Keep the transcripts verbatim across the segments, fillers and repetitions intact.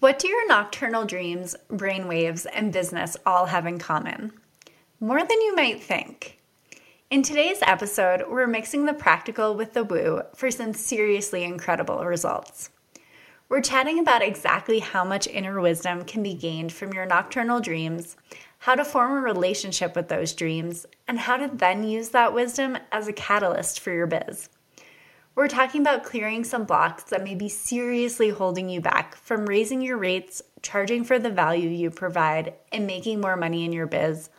What do your nocturnal dreams, brainwaves, and business all have in common? More than you might think. In today's episode, we're mixing the practical with the woo for some seriously incredible results. We're chatting about exactly how much inner wisdom can be gained from your nocturnal dreams, how to form a relationship with those dreams, and how to then use that wisdom as a catalyst for your biz. We're talking about clearing some blocks that may be seriously holding you back from raising your rates, charging for the value you provide, and making more money in your biz,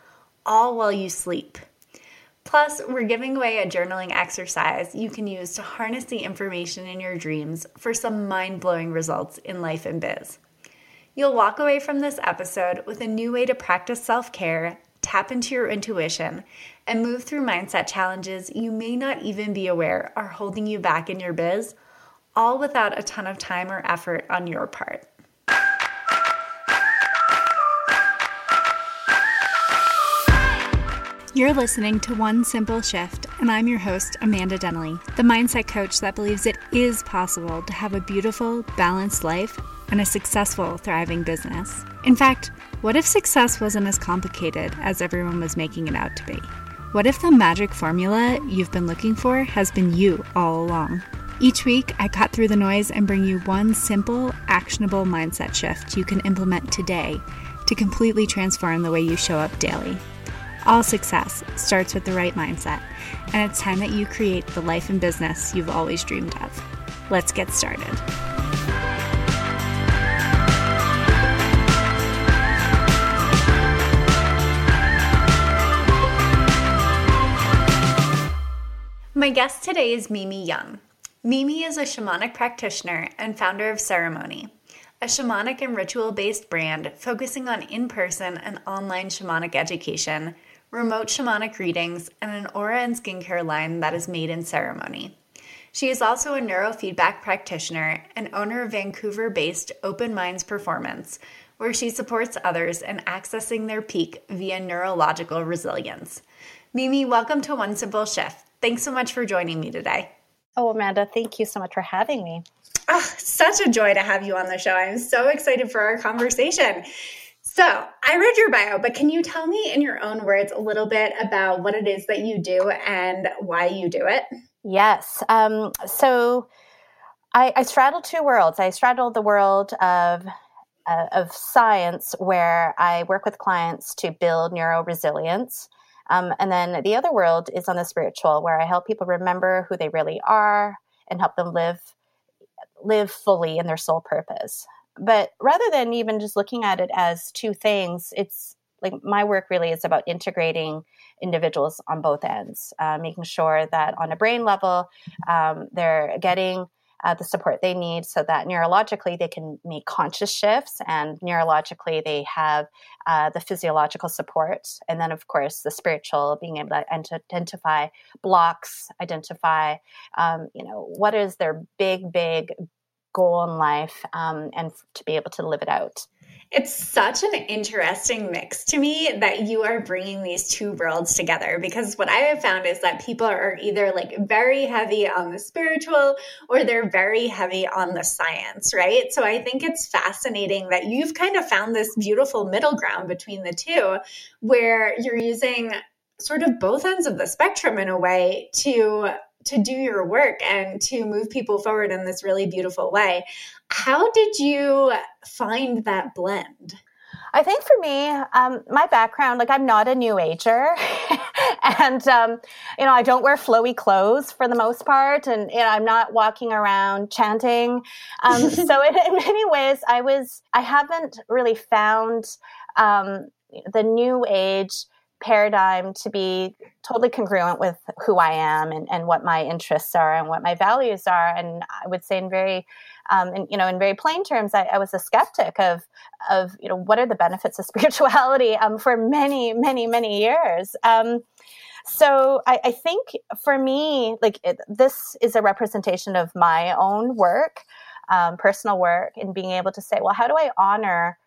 all while you sleep. Plus, we're giving away a journaling exercise you can use to harness the information in your dreams for some mind-blowing results in life and biz. You'll walk away from this episode with a new way to practice self-care, tap into your intuition, and move through mindset challenges you may not even be aware are holding you back in your biz, all without a ton of time or effort on your part. You're listening to One Simple Shift, and I'm your host, Amanda Denley, the mindset coach that believes it is possible to have a beautiful, balanced life and a successful, thriving business. In fact, what if success wasn't as complicated as everyone was making it out to be? What if the magic formula you've been looking for has been you all along? Each week, I cut through the noise and bring you one simple, actionable mindset shift you can implement today to completely transform the way you show up daily. All success starts with the right mindset, and it's time that you create the life and business you've always dreamed of. Let's get started. My guest today is Mimi Young. Mimi is a shamanic practitioner and founder of Ceremony, a shamanic and ritual-based brand focusing on in-person and online shamanic education, remote shamanic readings, and an aura and skincare line that is made in Ceremony. She is also a neurofeedback practitioner and owner of Vancouver-based Open Minds Performance, where she supports others in accessing their peak via neurological resilience. Mimi, welcome to One Simple Shift. Thanks so much for joining me today. Oh, Amanda, thank you so much for having me. Oh, such a joy to have you on the show. I'm so excited for our conversation. So I read your bio, but can you tell me in your own words a little bit about what it is that you do and why you do it? Yes. Um, so I, I straddle two worlds. I straddle the world of uh, of science, where I work with clients to build neuro resilience. Um, and then the other world is on the spiritual, where I help people remember who they really are and help them live live fully in their soul purpose. But rather than even just looking at it as two things, it's like my work really is about integrating individuals on both ends, uh, making sure that on a brain level, um, they're getting uh, the support they need so that neurologically they can make conscious shifts, and neurologically they have uh, the physiological support. And then, of course, the spiritual, being able to identify blocks, identify, um, you know, what is their big, big goal in life, um, and to be able to live it out. It's such an interesting mix to me that you are bringing these two worlds together, because what I have found is that people are either like very heavy on the spiritual or they're very heavy on the science, right? So I think it's fascinating that you've kind of found this beautiful middle ground between the two, where you're using sort of both ends of the spectrum in a way to to do your work and to move people forward in this really beautiful way. How did you find that blend? I think for me, um, my background, like I'm not a new ager and, um, you know, I don't wear flowy clothes for the most part, and you know, I'm not walking around chanting. Um, so in, in many ways I was, I haven't really found um, the new age paradigm to be totally congruent with who I am and, and what my interests are and what my values are. And I would say in very, um, in, you know, in very plain terms, I, I was a skeptic of, of, you know, what are the benefits of spirituality um, for many, many, many years. Um, so I, I think for me, like it, this is a representation of my own work, um, personal work, and being able to say, well, how do I honor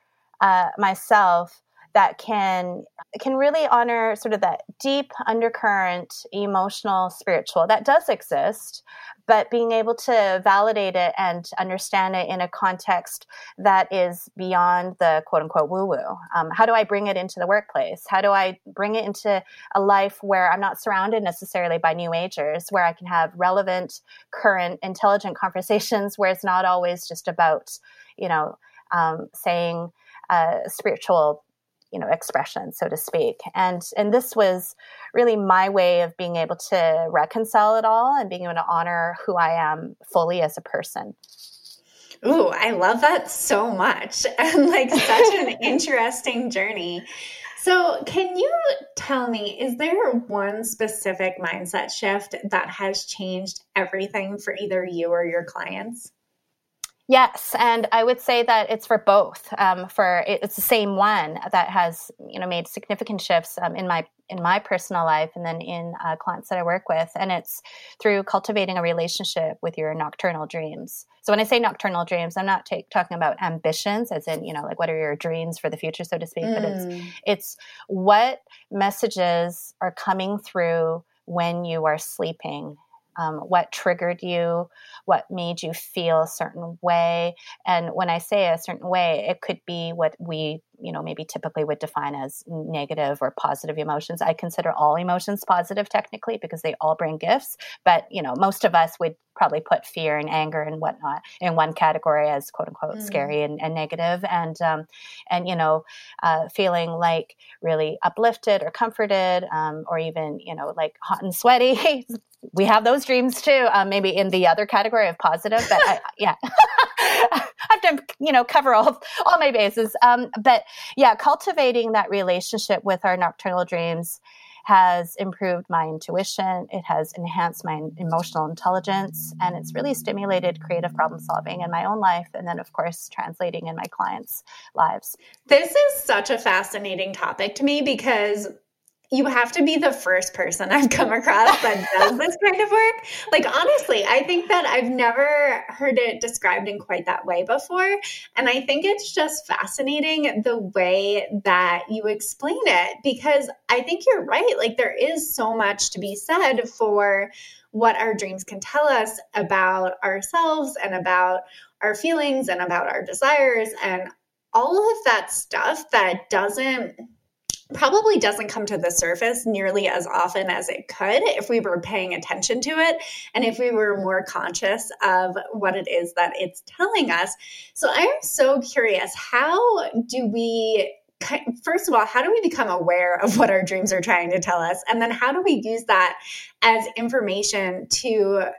uh, myself that can can really honor sort of that deep undercurrent, emotional, spiritual that does exist, but being able to validate it and understand it in a context that is beyond the quote unquote woo-woo. Um, how do I bring it into the workplace? How do I bring it into a life where I'm not surrounded necessarily by new agers, where I can have relevant, current, intelligent conversations where it's not always just about, you know, um, saying uh, spiritual, you know, expression, so to speak. And and this was really my way of being able to reconcile it all and being able to honor who I am fully as a person. Ooh, I love that so much. And like such an interesting journey. So can you tell me, is there one specific mindset shift that has changed everything for either you or your clients? Yes. And I would say that it's for both. Um, for it's the same one that has, you know, made significant shifts um, in my in my personal life and then in uh, clients that I work with. And it's through cultivating a relationship with your nocturnal dreams. So when I say nocturnal dreams, I'm not take, talking about ambitions as in, you know, like what are your dreams for the future, so to speak, mm. but it's it's what messages are coming through when you are sleeping. Um, what triggered you, what made you feel a certain way. And when I say a certain way, it could be what we, you know, maybe typically would define as negative or positive emotions. I consider all emotions positive technically because they all bring gifts. But, you know, most of us would probably put fear and anger and whatnot in one category as quote unquote mm. scary and, and negative. And, um, and, you know, uh, feeling like really uplifted or comforted um, or even, you know, like hot and sweaty. We have those dreams too, um, maybe in the other category of positive, but I, yeah, I have to, you know, cover all, all my bases. Um, but yeah, cultivating that relationship with our nocturnal dreams has improved my intuition. It has enhanced my emotional intelligence, and it's really stimulated creative problem solving in my own life. And then of course, translating in my clients' lives. This is such a fascinating topic to me because you have to be the first person I've come across that does this kind of work. Like, honestly, I think that I've never heard it described in quite that way before. And I think it's just fascinating the way that you explain it, because I think you're right. Like, there is so much to be said for what our dreams can tell us about ourselves and about our feelings and about our desires and all of that stuff that doesn't probably doesn't come to the surface nearly as often as it could if we were paying attention to it and if we were more conscious of what it is that it's telling us. So I am so curious, how do we, first of all, how do we become aware of what our dreams are trying to tell us? And then how do we use that as information to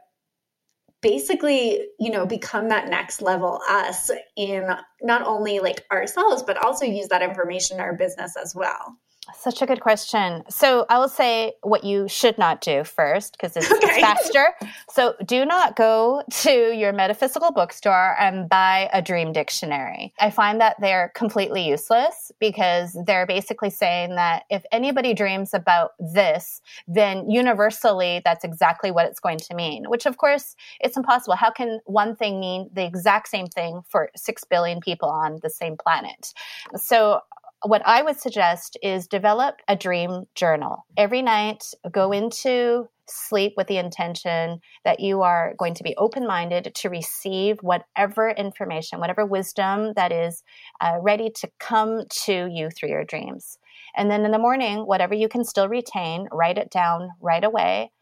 basically, you know, become that next level us in not only like ourselves, but also use that information in our business as well? Such a good question. So I will say what you should not do first, because it's, okay. it's faster. So do not go to your metaphysical bookstore and buy a dream dictionary. I find that they're completely useless because they're basically saying that if anybody dreams about this, then universally that's exactly what it's going to mean, which of course it's impossible. How can one thing mean the exact same thing for six billion people on the same planet? So what I would suggest is develop a dream journal. Every night, go into sleep with the intention that you are going to be open-minded to receive whatever information, whatever wisdom that is uh, ready to come to you through your dreams. And then in the morning, whatever you can still retain, write it down right away.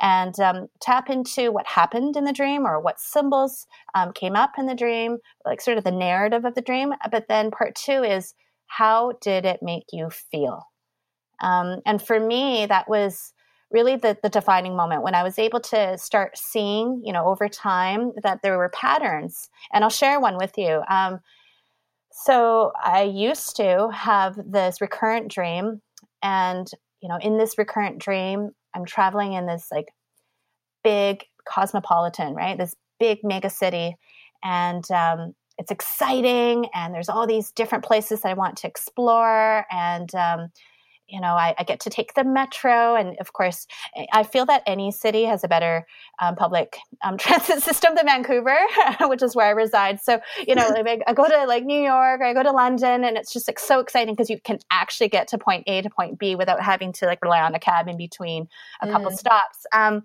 And um, tap into what happened in the dream or what symbols um, came up in the dream, like sort of the narrative of the dream. But then part two is, how did it make you feel? Um, and for me, that was really the, the defining moment when I was able to start seeing, you know, over time that there were patterns. And I'll share one with you. Um, so I used to have this recurrent dream. And, you know, in this recurrent dream, I'm traveling in this like big cosmopolitan, right? This big mega city. And, um, it's exciting, and there's all these different places that I want to explore, and um, you know, I, I get to take the metro. And of course, I feel that any city has a better um, public um, transit system than Vancouver, which is where I reside. So, you know, like, I go to like New York, or I go to London, and it's just like so exciting because you can actually get to point A to point B without having to like rely on a cab in between a couple mm. stops. Um,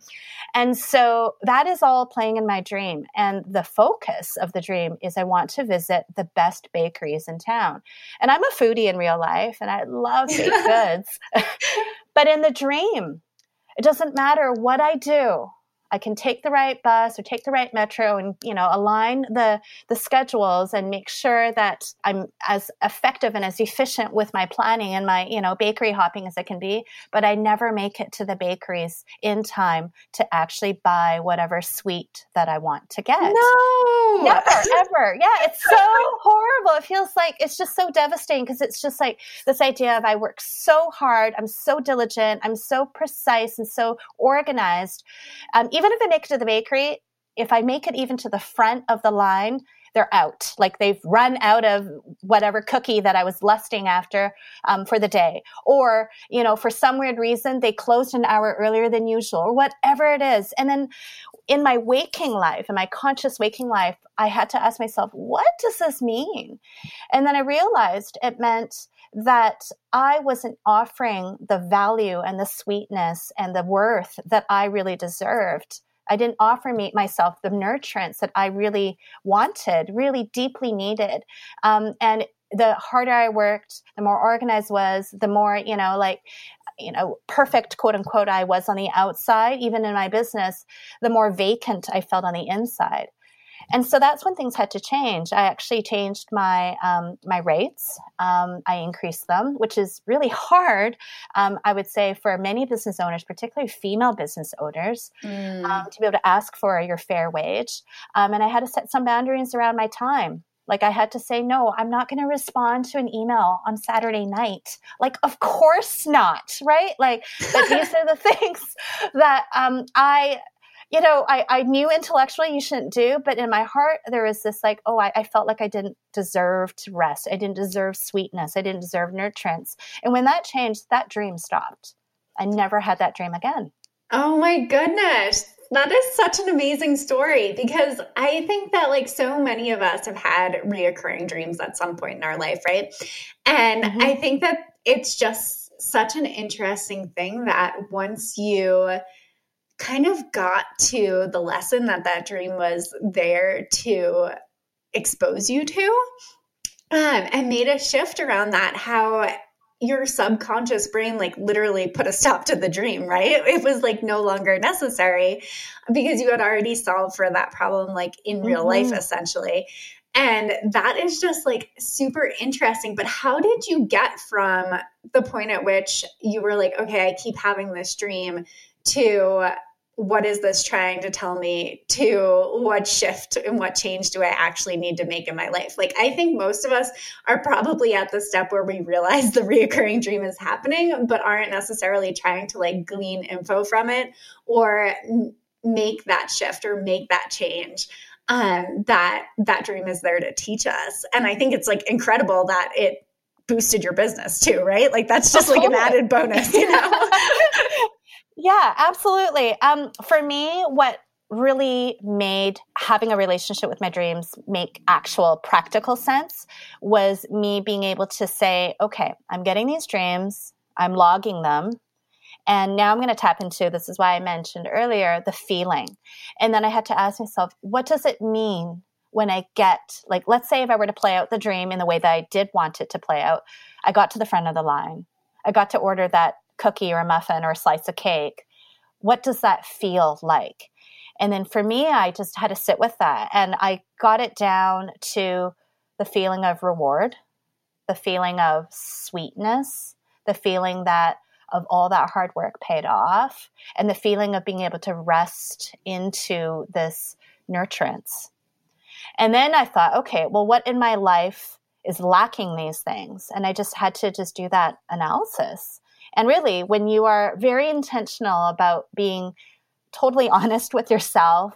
and so that is all playing in my dream. And the focus of the dream is I want to visit the best bakeries in town. And I'm a foodie in real life, and I love baked goods. But in the dream, it doesn't matter what I do. I can take the right bus or take the right metro and, you know, align the the schedules and make sure that I'm as effective and as efficient with my planning and my, you know, bakery hopping as I can be. But I never make it to the bakeries in time to actually buy whatever sweet that I want to get. No! Never, ever. Yeah, it's so horrible. It feels like it's just so devastating because it's just like this idea of I work so hard, I'm so diligent, I'm so precise and so organized. Um, Even if I make it to the bakery, if I make it even to the front of the line, they're out. Like they've run out of whatever cookie that I was lusting after um, for the day. Or, you know, for some weird reason, they closed an hour earlier than usual or whatever it is. And then in my waking life, in my conscious waking life, I had to ask myself, what does this mean? And then I realized it meant that I wasn't offering the value and the sweetness and the worth that I really deserved. I didn't offer me, myself the nurturance that I really wanted, really deeply needed. Um, and the harder I worked, the more organized I was, the more, you know, like, you know, perfect, quote unquote, I was on the outside, even in my business, the more vacant I felt on the inside. And so that's when things had to change. I actually changed my um, my rates. Um, I increased them, which is really hard, um, I would say, for many business owners, particularly female business owners, mm. um, to be able to ask for your fair wage. Um, and I had to set some boundaries around my time. Like I had to say, no, I'm not going to respond to an email on Saturday night. Like, of course not, right? Like, but these are the things that um, I... You know, I, I knew intellectually you shouldn't do, but in my heart, there was this like, oh, I, I felt like I didn't deserve to rest. I didn't deserve sweetness. I didn't deserve nurturance. And when that changed, that dream stopped. I never had that dream again. Oh my goodness. That is such an amazing story because I think that like so many of us have had reoccurring dreams at some point in our life, right? And mm-hmm. I think that it's just such an interesting thing that once you kind of got to the lesson that that dream was there to expose you to, um, and made a shift around that, how your subconscious brain, like literally put a stop to the dream, right? It, it was like no longer necessary because you had already solved for that problem, like in real mm-hmm. life, essentially. And that is just like super interesting. But how did you get from the point at which you were like, okay, I keep having this dream, to what is this trying to tell me, to what shift and what change do I actually need to make in my life? Like, I think most of us are probably at the step where we realize the reoccurring dream is happening, but aren't necessarily trying to like glean info from it or make that shift or make that change. Um, that, that dream is there to teach us. And I think it's like incredible that it boosted your business too, right? Like that's just like an added bonus, you know? Yeah, absolutely. Um, for me, what really made having a relationship with my dreams make actual practical sense was me being able to say, okay, I'm getting these dreams, I'm logging them, and now I'm going to tap into, this is why I mentioned earlier, the feeling. And then I had to ask myself, what does it mean when I get, like, let's say if I were to play out the dream in the way that I did want it to play out, I got to the front of the line, I got to order that cookie or a muffin or a slice of cake. What does that feel like? And then for me, I just had to sit with that. And I got it down to the feeling of reward, the feeling of sweetness, the feeling that of all that hard work paid off, and the feeling of being able to rest into this nurturance. And then I thought, okay, well, what in my life is lacking these things? And I just had to just do that analysis. And really, when you are very intentional about being totally honest with yourself,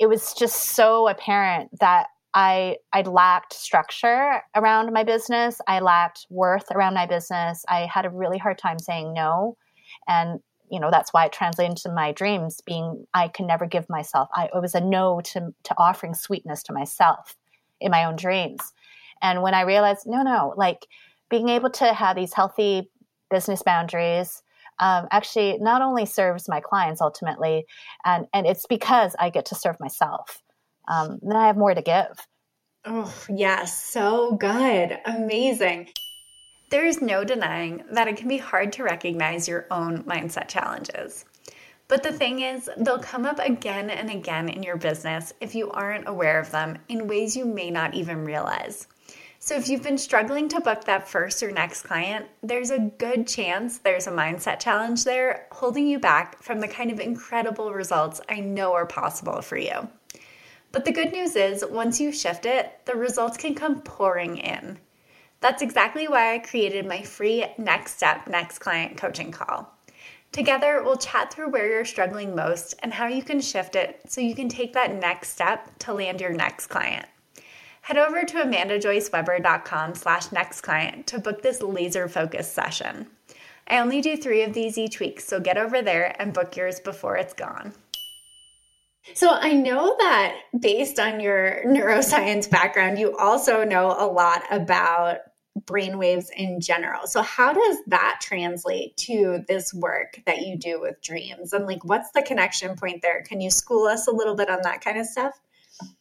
it was just so apparent that I I lacked structure around my business. I lacked worth around my business. I had a really hard time saying no. And, you know, that's why it translated into my dreams being, I can never give myself. I, it was a no to, to offering sweetness to myself in my own dreams. And when I realized, no, no, like being able to have these healthy business boundaries um, actually not only serves my clients ultimately, and, and it's because I get to serve myself. Um, then I have more to give. Oh, yes. So good. Amazing. There is no denying that it can be hard to recognize your own mindset challenges. But the thing is, they'll come up again and again in your business if you aren't aware of them in ways you may not even realize. So if you've been struggling to book that first or next client, there's a good chance there's a mindset challenge there holding you back from the kind of incredible results I know are possible for you. But the good news is, once you shift it, the results can come pouring in. That's exactly why I created my free Next Step, Next Client coaching call. Together, we'll chat through where you're struggling most and how you can shift it so you can take that next step to land your next client. Head over to amandajoyceweber.com slash next client to book this laser-focused session. I only do three of these each week, so get over there and book yours before it's gone. So I know that based on your neuroscience background, you also know a lot about brainwaves in general. So how does that translate to this work that you do with dreams? And like, what's the connection point there? Can you school us a little bit on that kind of stuff?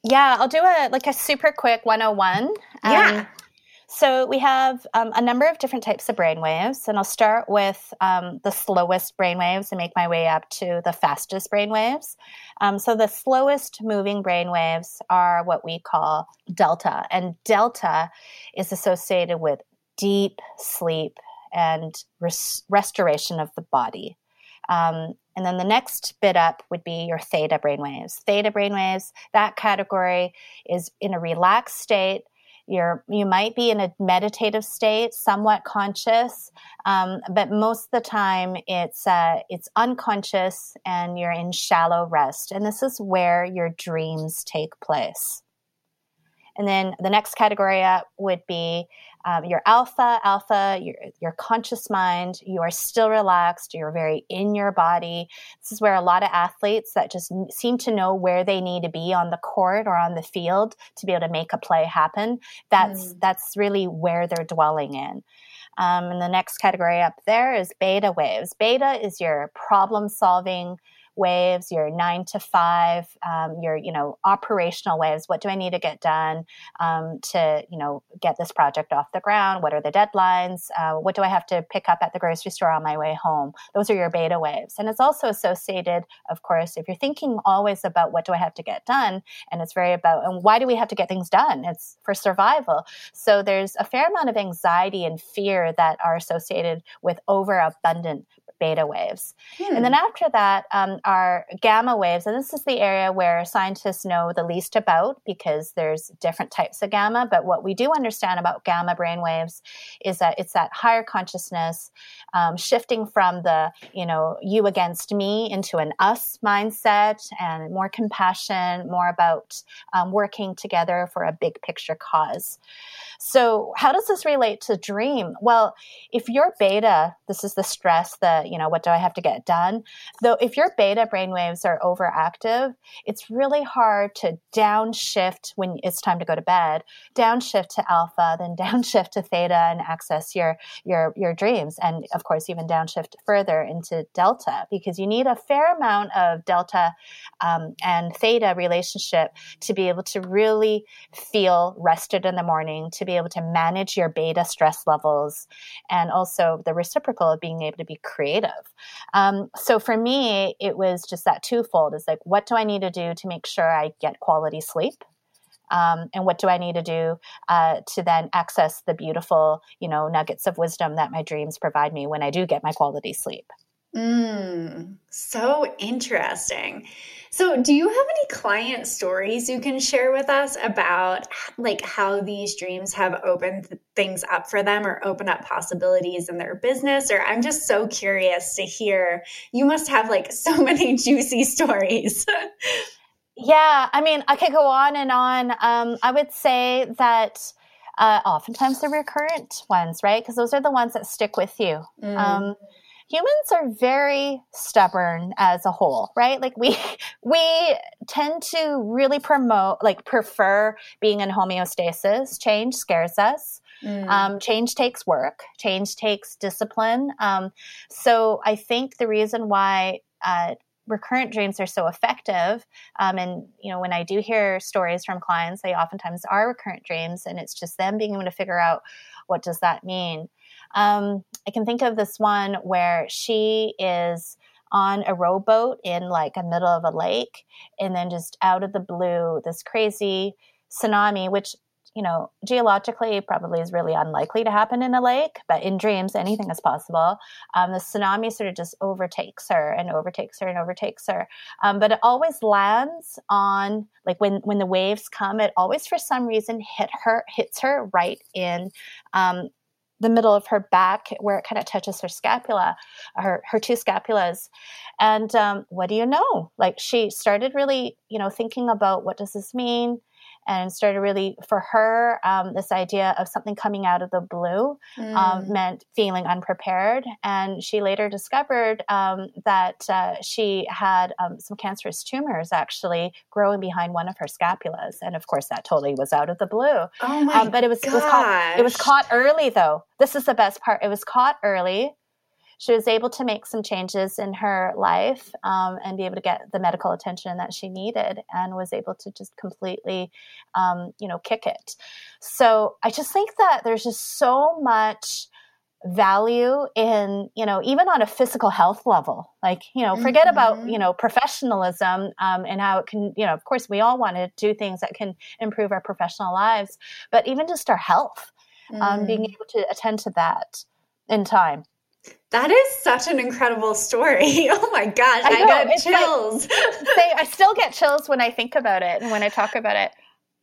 Yeah, I'll do a like a super quick one oh one. Um, yeah. So we have um, a number of different types of brainwaves, and I'll start with um, the slowest brainwaves and make my way up to the fastest brainwaves. Um, so the slowest moving brainwaves are what we call delta, and delta is associated with deep sleep and res- restoration of the body. Um, and then the next bit up would be your theta brainwaves. Theta brainwaves, that category is in a relaxed state. You're, you might be in a meditative state, somewhat conscious, um, but most of the time it's uh, it's unconscious and you're in shallow rest. And this is where your dreams take place. And then the next category up would be um, your alpha, alpha, your, your conscious mind. You are still relaxed. You're very in your body. This is where a lot of athletes that just seem to know where they need to be on the court or on the field to be able to make a play happen. That's, mm. that's really where they're dwelling in. Um, and the next category up there is beta waves. Beta is your problem solving waves, your nine to five, um, your, you know, operational waves. What do I need to get done um, to, you know, get this project off the ground? What are the deadlines? Uh, what do I have to pick up at the grocery store on my way home? Those are your beta waves. And it's also associated, of course, if you're thinking always about what do I have to get done, and it's very about, and why do we have to get things done? It's for survival. So there's a fair amount of anxiety and fear that are associated with overabundant beta waves. Hmm. And then after that um, are gamma waves. And this is the area where scientists know the least about because there's different types of gamma. But what we do understand about gamma brainwaves is that it's that higher consciousness um, shifting from the, you know, you against me into an us mindset and more compassion, more about um, working together for a big picture cause. So how does this relate to dream? Well, if you're beta, this is the stress, the, you know, what do I have to get done? Though if your beta brainwaves are overactive, it's really hard to downshift when it's time to go to bed, downshift to alpha, then downshift to theta and access your, your, your dreams. And of course, even downshift further into delta, because you need a fair amount of delta um, and theta relationship to be able to really feel rested in the morning, to be able to manage your beta stress levels, and also the reciprocal of being able to be creative. Um, so for me, it was just that twofold. It's like, what do I need to do to make sure I get quality sleep? Um, and what do I need to do uh, to then access the beautiful, you know, nuggets of wisdom that my dreams provide me when I do get my quality sleep? Mm, so interesting. So do you have any client stories you can share with us about like how these dreams have opened th- things up for them or open up possibilities in their business? Or I'm just so curious to hear. You must have like so many juicy stories. Yeah, I mean, I could go on and on. Um, I would say that uh, oftentimes the recurrent ones, right? Because those are the ones that stick with you. Mm. Um, humans are very stubborn as a whole, right? Like we we tend to really promote, like prefer being in homeostasis. Change scares us. Mm. Um, change takes work. Change takes discipline. Um, so I think the reason why uh, recurrent dreams are so effective, um, and you know, when I do hear stories from clients, they oftentimes are recurrent dreams, and it's just them being able to figure out what does that mean. Um, I can think of this one where she is on a rowboat in like the middle of a lake, and then just out of the blue, this crazy tsunami, which, you know, geologically probably is really unlikely to happen in a lake, but in dreams, anything is possible. Um, the tsunami sort of just overtakes her and overtakes her and overtakes her. Um, but it always lands on, like when, when the waves come, it always for some reason hit her, hits her right in, um, the middle of her back where it kind of touches her scapula, her, her two scapulas. And um, what do you know? Like she started really, you know, thinking about what does this mean? And started really, for her, um, this idea of something coming out of the blue mm. um, meant feeling unprepared. And she later discovered um, that uh, she had um, some cancerous tumors actually growing behind one of her scapulas. And of course, that totally was out of the blue. Oh my um, But it was, it was caught, it was caught early, though. This is the best part. It was caught early. She was able to make some changes in her life um, and be able to get the medical attention that she needed, and was able to just completely, um, you know, kick it. So I just think that there's just so much value in, you know, even on a physical health level, like, you know, forget mm-hmm. about, you know, professionalism um, and how it can, you know, of course, we all want to do things that can improve our professional lives, but even just our health, mm-hmm. um, being able to attend to that in time. That is such an incredible story. Oh my gosh, I, know, I got chills. Like, they, I still get chills when I think about it and when I talk about it.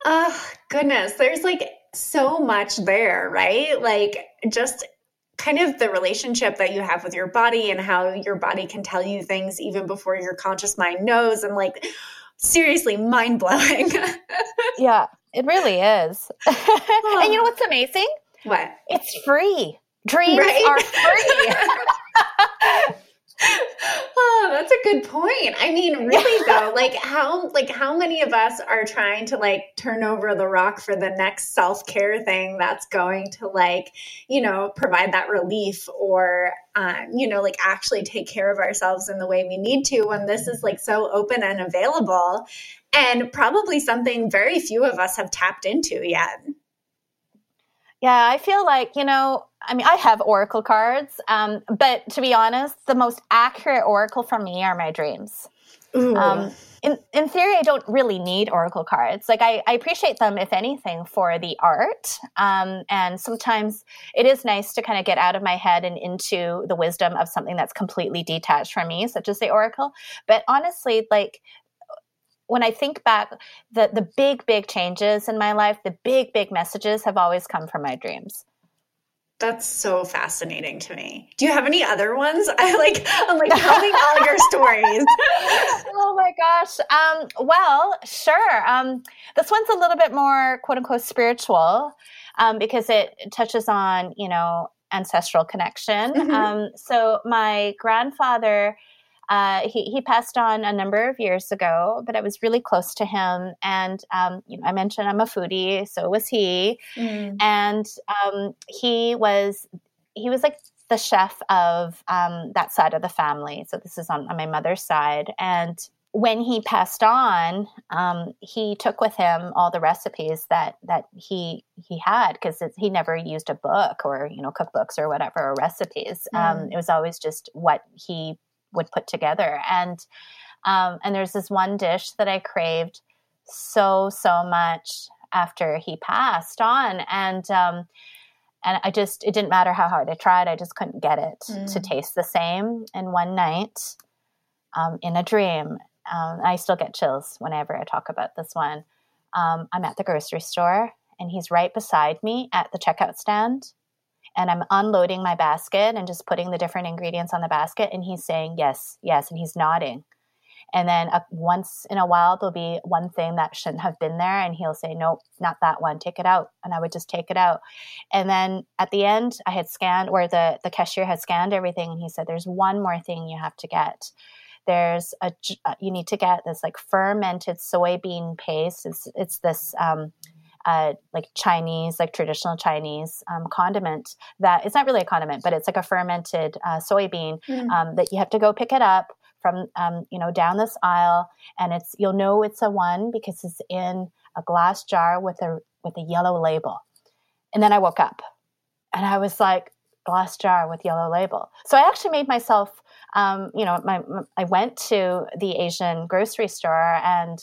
Oh, goodness. There's like so much there, right? Like just kind of the relationship that you have with your body and how your body can tell you things even before your conscious mind knows. And like, seriously, mind blowing. Yeah, it really is. Oh. And you know what's amazing? What? It's free. Dreams right? are free. Oh, that's a good point. I mean, really though, like how, like how many of us are trying to like turn over the rock for the next self-care thing that's going to like, you know, provide that relief or, um, you know, like actually take care of ourselves in the way we need to when this is like so open and available and probably something very few of us have tapped into yet. Yeah, I feel like, you know, I mean, I have oracle cards, um, but to be honest, the most accurate oracle for me are my dreams. Um, in, in theory, I don't really need oracle cards. Like I, I appreciate them, if anything, for the art. Um, and sometimes it is nice to kind of get out of my head and into the wisdom of something that's completely detached from me, such as the oracle. But honestly, like when I think back, the, the big, big changes in my life, the big, big messages have always come from my dreams. That's so fascinating to me. Do you have any other ones? I like, I'm like telling all your stories. Oh my gosh. Um, well, sure. Um, this one's a little bit more quote unquote spiritual um, because it touches on, you know, ancestral connection. Mm-hmm. Um, so my grandfather, Uh, he, he passed on a number of years ago, but I was really close to him. And um, you know, I mentioned I'm a foodie, so was he. Mm. And um, he was he was like the chef of um, that side of the family. So this is on, on my mother's side. And when he passed on, um, he took with him all the recipes that, that he he had because he never used a book or you know cookbooks or whatever or recipes. Mm. Um, it was always just what he would put together. And, um, and there's this one dish that I craved so, so much after he passed on. And, um, and I just, it didn't matter how hard I tried. I just couldn't get it mm. to taste the same. And one night, um, in a dream, um, I still get chills whenever I talk about this one. Um, I'm at the grocery store and he's right beside me at the checkout stand. And I'm unloading my basket and just putting the different ingredients on the basket. And he's saying, yes, yes. And he's nodding. And then uh, once in a while, there'll be one thing that shouldn't have been there. And he'll say, nope, not that one. Take it out. And I would just take it out. And then at the end, I had scanned, or the, the cashier had scanned everything. And he said, there's one more thing you have to get. There's a, you need to get this like fermented soybean paste. It's, it's this, um, Uh, like Chinese, like traditional Chinese um, condiment that it's not really a condiment, but it's like a fermented uh, soybean mm-hmm. um, that you have to go pick it up from, um, you know, down this aisle. And it's, you'll know it's a one because it's in a glass jar with a, with a yellow label. And then I woke up and I was like, glass jar with yellow label. So I actually made myself, um, you know, my, my, I went to the Asian grocery store and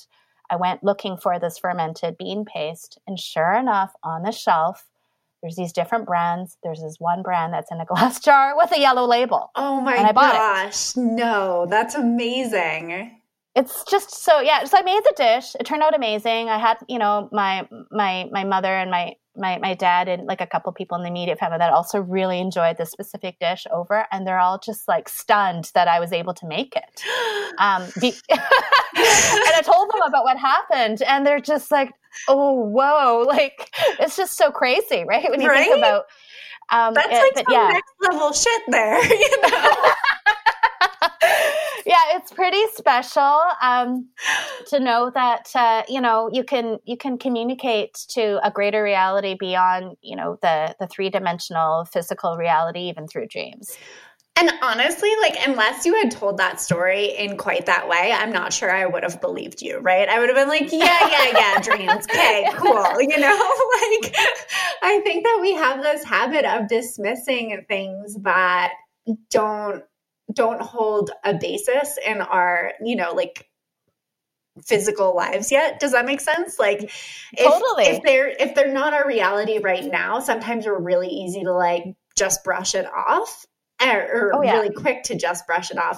I went looking for this fermented bean paste, and sure enough, on the shelf, there's these different brands. There's this one brand that's in a glass jar with a yellow label. Oh my and I gosh. Bought it. No, that's amazing. It's just so, yeah. So I made the dish. It turned out amazing. I had, you know, my, my, my mother and my, my, my dad and like a couple people in the immediate family that also really enjoyed this specific dish over. And they're all just like stunned that I was able to make it. Um, be- and I told them about what happened and they're just like, oh, whoa. Like, it's just so crazy. Right. When you right? think about, um, that's it, like some yeah. next level shit there. You know? Yeah, it's pretty special um, to know that uh, you know you can you can communicate to a greater reality beyond you know the the three dimensional physical reality, even through dreams. And honestly, like, unless you had told that story in quite that way, I'm not sure I would have believed you, right? I would have been like, yeah, yeah, yeah, dreams. Okay, cool. You know, like, I think that we have this habit of dismissing things that don't. don't hold a basis in our, you know, like physical lives yet. Does that make sense? Like if, totally. if they're, if they're not our reality right now, sometimes we're really easy to like just brush it off or, or oh, yeah. really quick to just brush it off.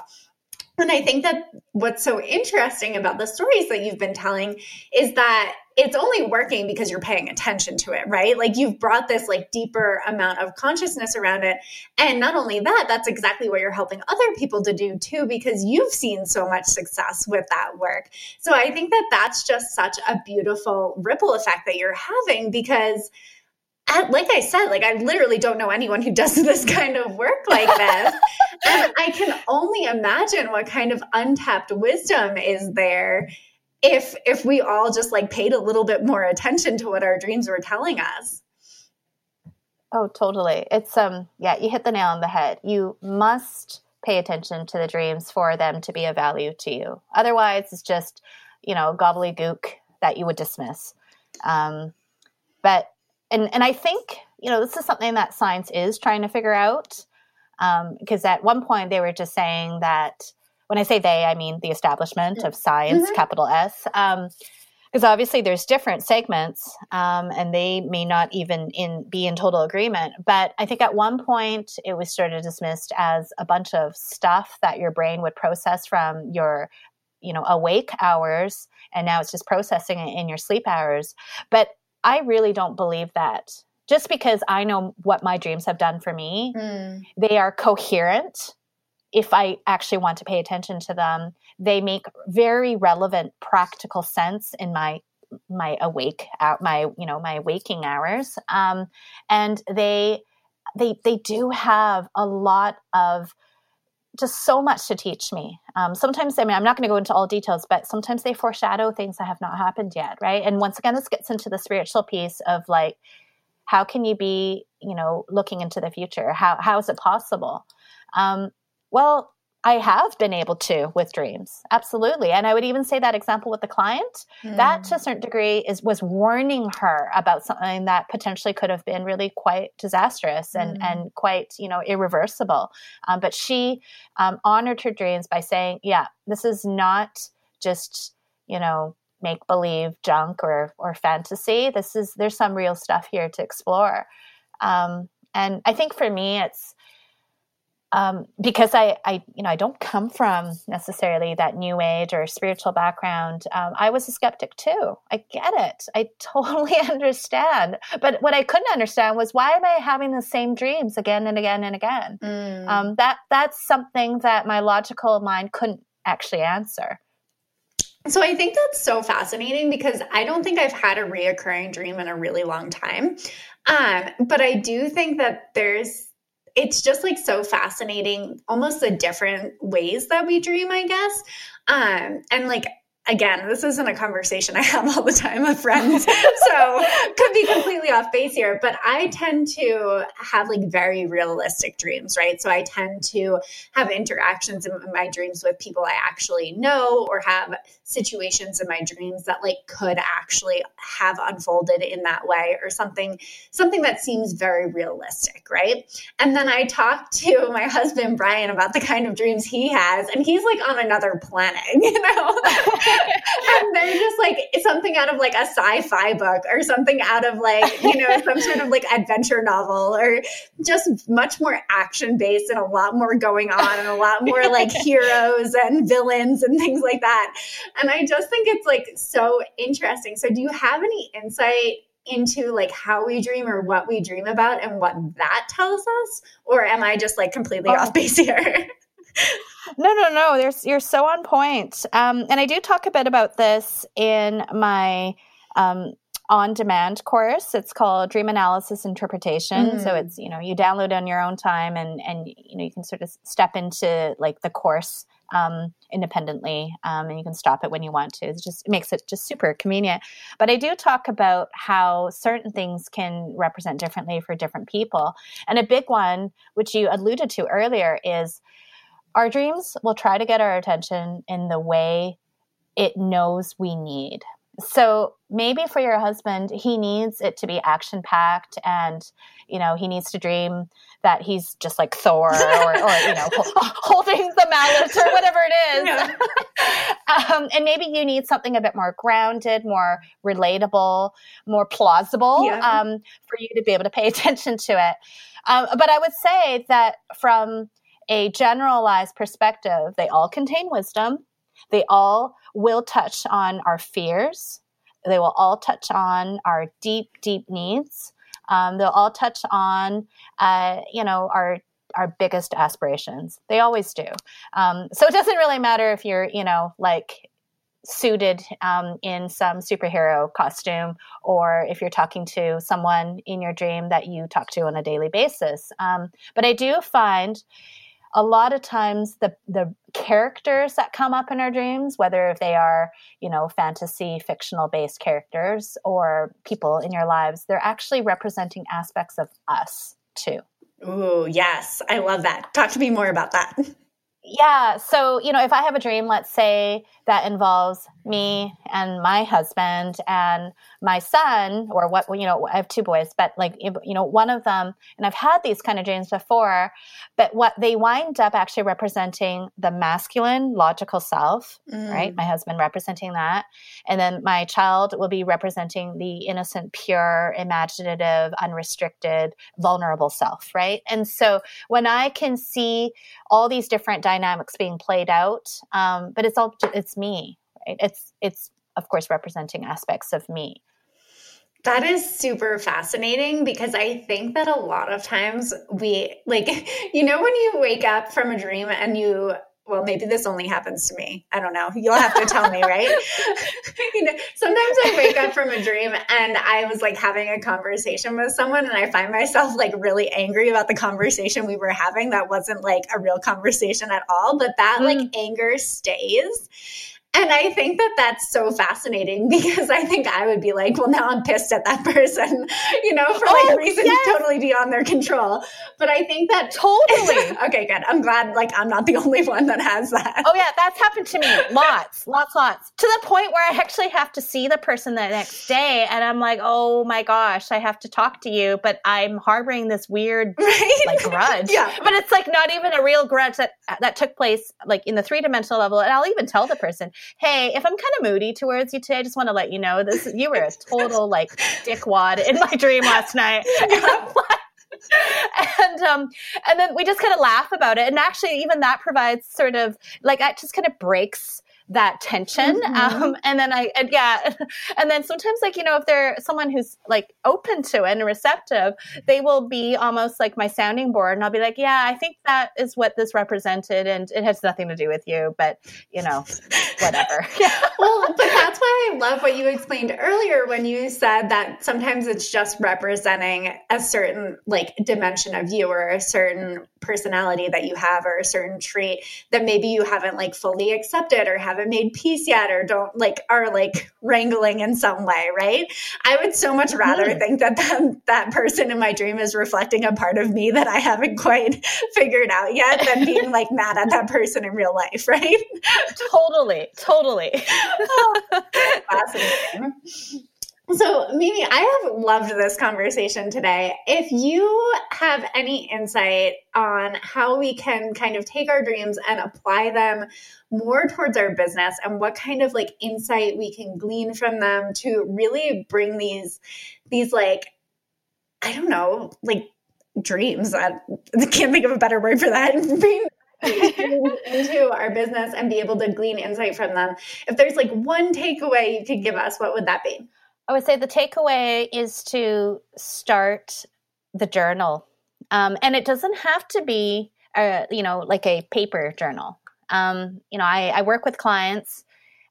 And I think that what's so interesting about the stories that you've been telling is that it's only working because you're paying attention to it, right? Like you've brought this like deeper amount of consciousness around it. And not only that, that's exactly what you're helping other people to do too, because you've seen so much success with that work. So I think that that's just such a beautiful ripple effect that you're having because like I said, like I literally don't know anyone who does this kind of work like this. And I can only imagine what kind of untapped wisdom is there if if we all just like paid a little bit more attention to what our dreams were telling us. Oh, totally. It's um yeah, you hit the nail on the head. You must pay attention to the dreams for them to be of value to you. Otherwise, it's just, you know, gobbledygook that you would dismiss. Um, but And and I think, you know, this is something that science is trying to figure out because um, at one point they were just saying that when I say they, I mean the establishment of science, mm-hmm. capital S, because um, obviously there's different segments um, and they may not even in be in total agreement. But I think at one point it was sort of dismissed as a bunch of stuff that your brain would process from your, you know, awake hours. And now it's just processing it in your sleep hours. But I really don't believe that. Just because I know what my dreams have done for me, mm. they are coherent. If I actually want to pay attention to them, they make very relevant, practical sense in my my awake out my you know my waking hours, um, and they they they do have a lot of. Just so much to teach me. Um, sometimes, I mean, I'm not going to go into all details, but sometimes they foreshadow things that have not happened yet, right? And once again, this gets into the spiritual piece of like, how can you be, you know, looking into the future? How how is it possible? Um, well, I have been able to with dreams, absolutely. And I would even say that example with the client, mm. that to a certain degree is was warning her about something that potentially could have been really quite disastrous and, mm. and quite, you know, irreversible. Um, but she um, honored her dreams by saying, yeah, this is not just, you know, make-believe junk or or fantasy. This is, there's some real stuff here to explore. Um, and I think for me, it's, Um, because I, I, you know, I don't come from necessarily that new age or spiritual background. Um, I was a skeptic too. I get it. I totally understand. But what I couldn't understand was why am I having the same dreams again and again and again? Mm. Um, that, that's something that my logical mind couldn't actually answer. So I think that's so fascinating because I don't think I've had a reoccurring dream in a really long time. Um, but I do think that there's, it's just like so fascinating, almost the different ways that we dream, I guess. Um, and like, again, this isn't a conversation I have all the time with friends, so could be completely off base here, but I tend to have like very realistic dreams, right? So I tend to have interactions in my dreams with people I actually know, or have situations in my dreams that like could actually have unfolded in that way, or something, something that seems very realistic, right? And then I talked to my husband, Brian, about the kind of dreams he has, and he's like on another planet, you know? And they're just like something out of like a sci-fi book or something out of like, you know, some sort of like adventure novel, or just much more action-based and a lot more going on and a lot more like heroes and villains and things like that. And I just think it's like so interesting. So do you have any insight into like how we dream or what we dream about and what that tells us? Or am I just like completely oh. off base here? No, no, no. There's, you're so on point. Um, and I do talk a bit about this in my um, on-demand course. It's called Dream Analysis Interpretation. Mm. So it's, you know, you download on your own time, and, and, you know, you can sort of step into like the course um, independently, um, and you can stop it when you want to. It just it makes it just super convenient. But I do talk about how certain things can represent differently for different people. And a big one, which you alluded to earlier, is our dreams will try to get our attention in the way it knows we need. So maybe for your husband, he needs it to be action-packed, and, you know, he needs to dream that he's just like Thor, or, or you know, holding the mallet or whatever it is. Yeah. um, and maybe you need something a bit more grounded, more relatable, more plausible, yeah. um, for you to be able to pay attention to it. Um, but I would say that from a generalized perspective, they all contain wisdom. They all will touch on our fears. They will all touch on our deep, deep needs. Um, they'll all touch on, uh, you know, our our biggest aspirations. They always do. Um, so it doesn't really matter if you're, you know, like suited um, in some superhero costume, or if you're talking to someone in your dream that you talk to on a daily basis. Um, but I do find a lot of times the the characters that come up in our dreams, whether if they are, you know, fantasy, fictional-based characters or people in your lives, they're actually representing aspects of us too. Ooh, yes. I love that. Talk to me more about that. Yeah. So, you know, if I have a dream, let's say, that involves me and my husband and my son, or what, you know, I have two boys, but like, you know, one of them, and I've had these kind of dreams before, but what they wind up actually representing the masculine, logical self, mm. right? My husband representing that. And then my child will be representing the innocent, pure, imaginative, unrestricted, vulnerable self, right? And so when I can see all these different dynamics being played out, um, but it's all, it's me, right? It's, it's of course representing aspects of me. That is super fascinating, because I think that a lot of times we like, you know, when you wake up from a dream and you, well, maybe this only happens to me, I don't know, you'll have to tell me, right? You know, sometimes I wake up from a dream and I was like having a conversation with someone, and I find myself like really angry about the conversation we were having that wasn't like a real conversation at all, but that mm. like anger stays. And I think that that's so fascinating, because I think I would be like, well, now I'm pissed at that person, you know, for like oh, reasons yes. totally beyond their control. But I think that totally. Okay, good. I'm glad like I'm not the only one that has that. Oh yeah, that's happened to me. Lots, lots, lots. To the point where I actually have to see the person the next day, and I'm like, oh my gosh, I have to talk to you, but I'm harboring this weird right? like grudge. Yeah. But it's like not even a real grudge that that took place like in the three-dimensional level. And I'll even tell the person, hey, if I'm kind of moody towards you today, I just want to let you know this. You were a total like dickwad in my dream last night. Yeah. And um, and then we just kind of laugh about it. And actually, even that provides sort of like, it just kind of breaks that tension. Mm-hmm. Um, and then I, and yeah. And then sometimes, like, you know, if they're someone who's like open to it and receptive, they will be almost like my sounding board, and I'll be like, yeah, I think that is what this represented, and it has nothing to do with you, but you know, whatever. Yeah. Well, but that's why I love what you explained earlier when you said that sometimes it's just representing a certain like dimension of you or a certain personality that you have or a certain trait that maybe you haven't like fully accepted or haven't made peace yet or don't like are like wrangling in some way, right? I would so much rather mm-hmm. think that, that that person in my dream is reflecting a part of me that I haven't quite figured out yet than being like mad at that person in real life, right? Totally, totally. Oh, fascinating. So, Mimi, I have loved this conversation today. If you have any insight on how we can kind of take our dreams and apply them more towards our business and what kind of like insight we can glean from them to really bring these, these like, I don't know, like dreams. I can't think of a better word for that. Into our business and be able to glean insight from them. If there's like one takeaway you could give us, what would that be? I would say the takeaway is to start the journal. Um, and it doesn't have to be, a, you know, like a paper journal. Um, you know, I, I work with clients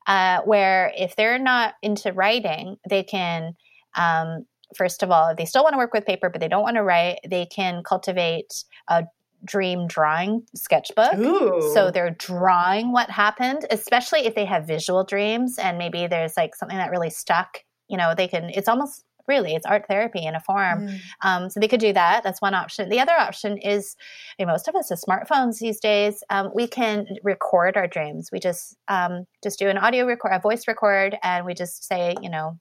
uh, where if they're not into writing, they can, um, first of all, if they still want to work with paper, but they don't want to write, they can cultivate a dream drawing sketchbook. Ooh. So they're drawing what happened, especially if they have visual dreams and maybe there's like something that really stuck. You know, they can, it's almost really, it's art therapy in a form. Mm. Um, so they could do that. That's one option. The other option is, I mean, most of us have smartphones these days. Um, we can record our dreams. We just, um, just do an audio record, a voice record, and we just say, you know,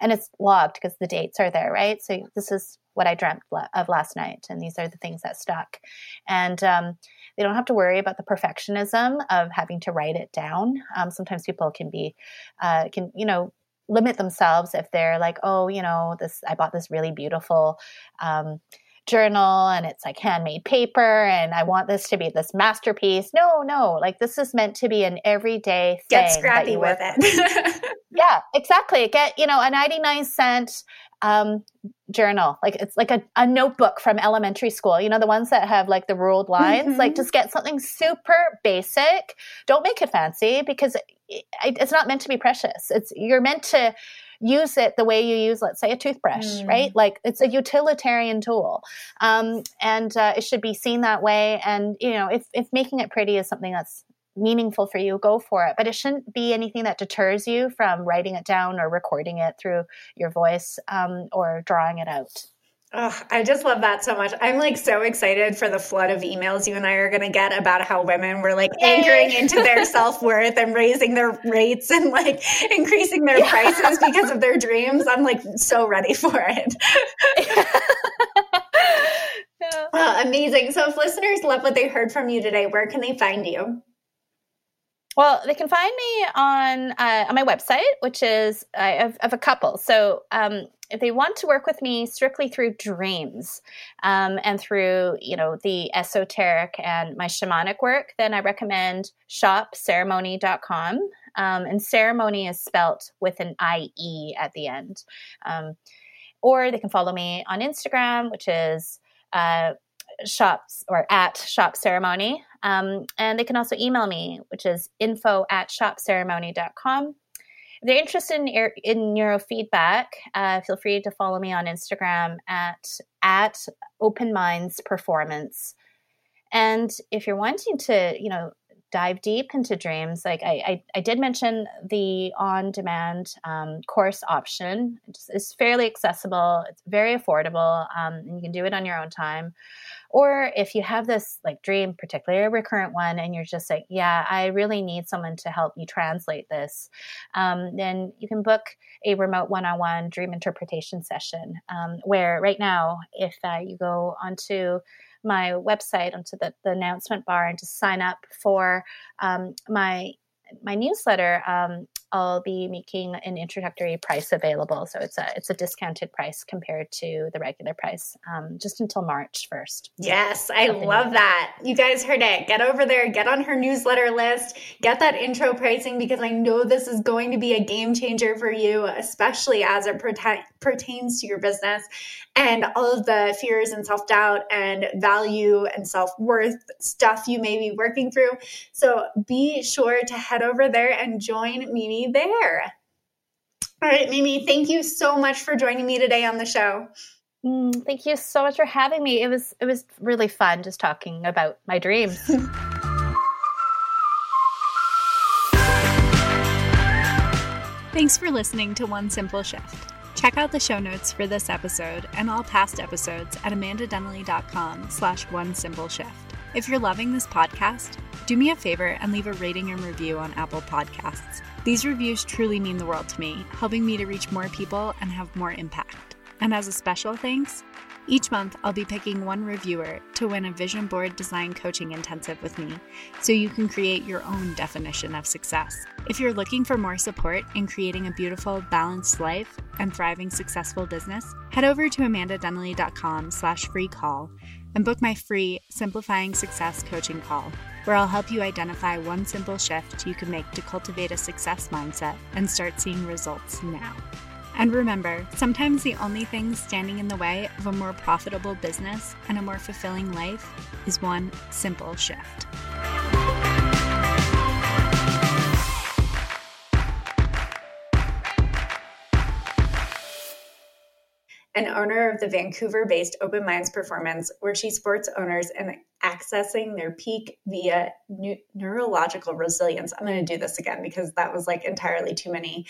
and it's logged because the dates are there, right? So this is what I dreamt of last night. And these are the things that stuck. And, um, they don't have to worry about the perfectionism of having to write it down. Um, sometimes people can be, uh, can, you know, limit themselves if they're like, oh, you know, this, I bought this really beautiful um, journal and it's like handmade paper and I want this to be this masterpiece. No, no. Like this is meant to be an everyday thing. Get scrappy with it. Yeah, exactly. Get, you know, a ninety-nine cent um, journal. Like it's like a, a notebook from elementary school. You know, the ones that have like the ruled lines, mm-hmm. like just get something super basic. Don't make it fancy because it, it's not meant to be precious. It's, you're meant to use it the way you use, let's say, a toothbrush, mm. right? Like it's a utilitarian tool. Um, and uh, it should be seen that way. And, you know, if, if making it pretty is something that's meaningful for you, go for it. But it shouldn't be anything that deters you from writing it down or recording it through your voice um, or drawing it out. Oh, I just love that so much. I'm like so excited for the flood of emails you and I are going to get about how women were like Yay. anchoring into their self-worth and raising their rates and like increasing their yeah. prices because of their dreams. I'm like so ready for it. yeah. Oh, amazing. So if listeners love what they heard from you today, where can they find you? Well, they can find me on uh, on my website, which is uh, I have, I have a couple. So um, if they want to work with me strictly through dreams um, and through, you know, the esoteric and my shamanic work, then I recommend shop ceremony dot com. Um, and ceremony is spelt with an I E at the end. Um, or they can follow me on Instagram, which is uh, shops or at shopceremony. Um, and they can also email me, which is info at shopceremony dot com. If they're interested in, in neurofeedback, uh, feel free to follow me on Instagram at, at Open Minds Performance. And if you're wanting to, you know, dive deep into dreams, like I, I, I did mention the on-demand um, course option. It's, it's fairly accessible. It's very affordable. Um, and you can do it on your own time. Or if you have this like dream, particularly a recurrent one, and you're just like, yeah, I really need someone to help me translate this, um, then you can book a remote one-on-one dream interpretation session um, where right now, if uh, you go onto my website, onto the, the announcement bar and to sign up for um, my my newsletter, um, I'll be making an introductory price available. So it's a it's a discounted price compared to the regular price, um, just until March first. Yes, I Something love like that. that. You guys heard it. Get over there. Get on her newsletter list. Get that intro pricing, because I know this is going to be a game changer for you, especially as it pert- pertains to your business and all of the fears and self-doubt and value and self-worth stuff you may be working through. So be sure to head over there and join Mimi there. All right, Mimi, thank you so much for joining me today on the show. Mm, thank you so much for having me. It was it was really fun just talking about my dreams. Thanks for listening to One Simple Shift. Check out the show notes for this episode and all past episodes at amandadenley.com slash one simple shift. If you're loving this podcast, do me a favor and leave a rating and review on Apple Podcasts. These reviews truly mean the world to me, helping me to reach more people and have more impact. And as a special thanks, each month I'll be picking one reviewer to win a vision board design coaching intensive with me, so you can create your own definition of success. If you're looking for more support in creating a beautiful, balanced life and thriving successful business, head over to amandadenley.com slash free call and book my free Simplifying Success coaching call, where I'll help you identify one simple shift you can make to cultivate a success mindset and start seeing results now. And remember, sometimes the only thing standing in the way of a more profitable business and a more fulfilling life is one simple shift. An owner of the Vancouver-based Open Minds Performance, where she supports owners in accessing their peak via new- neurological resilience. I'm going to do this again because that was like entirely too many.